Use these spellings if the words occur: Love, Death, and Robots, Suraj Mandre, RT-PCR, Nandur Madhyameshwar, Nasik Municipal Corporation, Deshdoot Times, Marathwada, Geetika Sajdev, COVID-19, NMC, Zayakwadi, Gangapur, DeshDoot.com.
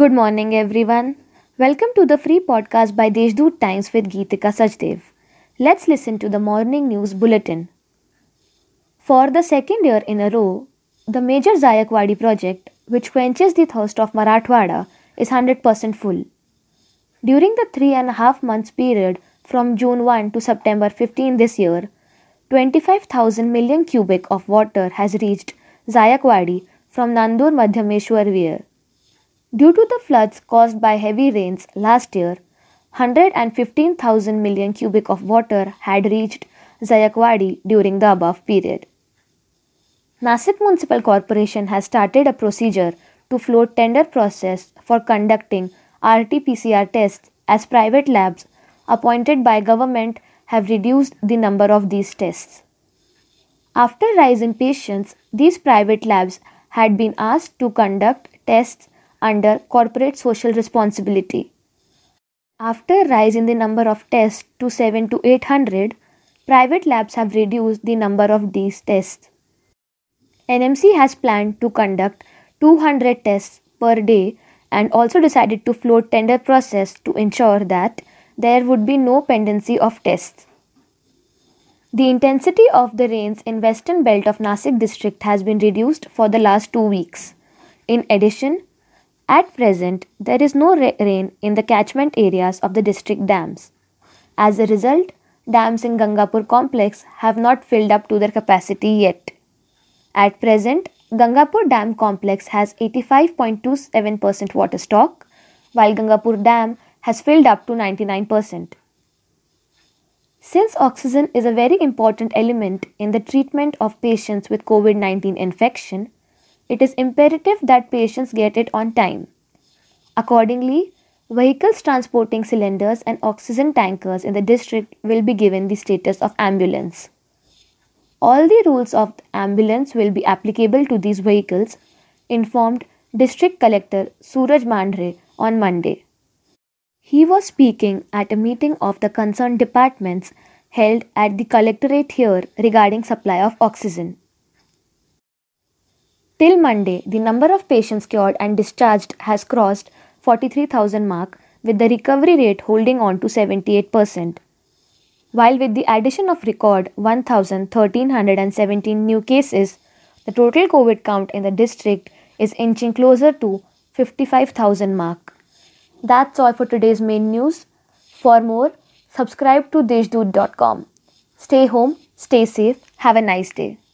Good morning everyone. Welcome to the free podcast by Deshdoot Times with Geetika Sajdev. Let's listen to the morning news bulletin. For the second year in a row, the major Zayakwadi project, which quenches the thirst of Marathwada, is 100% full. During the 3.5 months period from June 1 to September 15 this year, 25,000 million cubic of water has reached Zayakwadi from Nandur Madhyameshwar weir. Due to the floods caused by heavy rains last year, 115,000 million cubic of water had reached Zayakwadi during the above period. Nasik Municipal Corporation has started a procedure to float tender process for conducting RT-PCR tests as private labs appointed by government have reduced the number of these tests. After rise in patients, these private labs had been asked to conduct tests under corporate social responsibility. After rise in the number of tests to 700 to 800, private labs have reduced the number of these tests. NMC has planned to conduct 200 tests per day and also decided to float tender process to ensure that there would be no pendency of tests. The intensity of the rains in western belt of Nasik district has been reduced for the last 2 weeks. In addition, at present, there is no rain in the catchment areas of the district dams. As a result, dams in Gangapur complex have not filled up to their capacity yet. At present, Gangapur dam complex has 85.27% water stock, while Gangapur dam has filled up to 99%. Since oxygen is a very important element in the treatment of patients with COVID-19 infection, it is imperative that patients get it on time. Accordingly, vehicles transporting cylinders and oxygen tankers in the district will be given the status of ambulance. All the rules of the ambulance will be applicable to these vehicles, informed District Collector Suraj Mandre on Monday. He was speaking at a meeting of the concerned departments held at the collectorate here regarding supply of oxygen. Till Monday, the number of patients cured and discharged has crossed 43,000 mark, with the recovery rate holding on to 78%. While with the addition of record 1,1317 new cases, the total COVID count in the district is inching closer to 55,000 mark. That's all for today's main news. For more, subscribe to DeshDoot.com. Stay home, stay safe, have a nice day.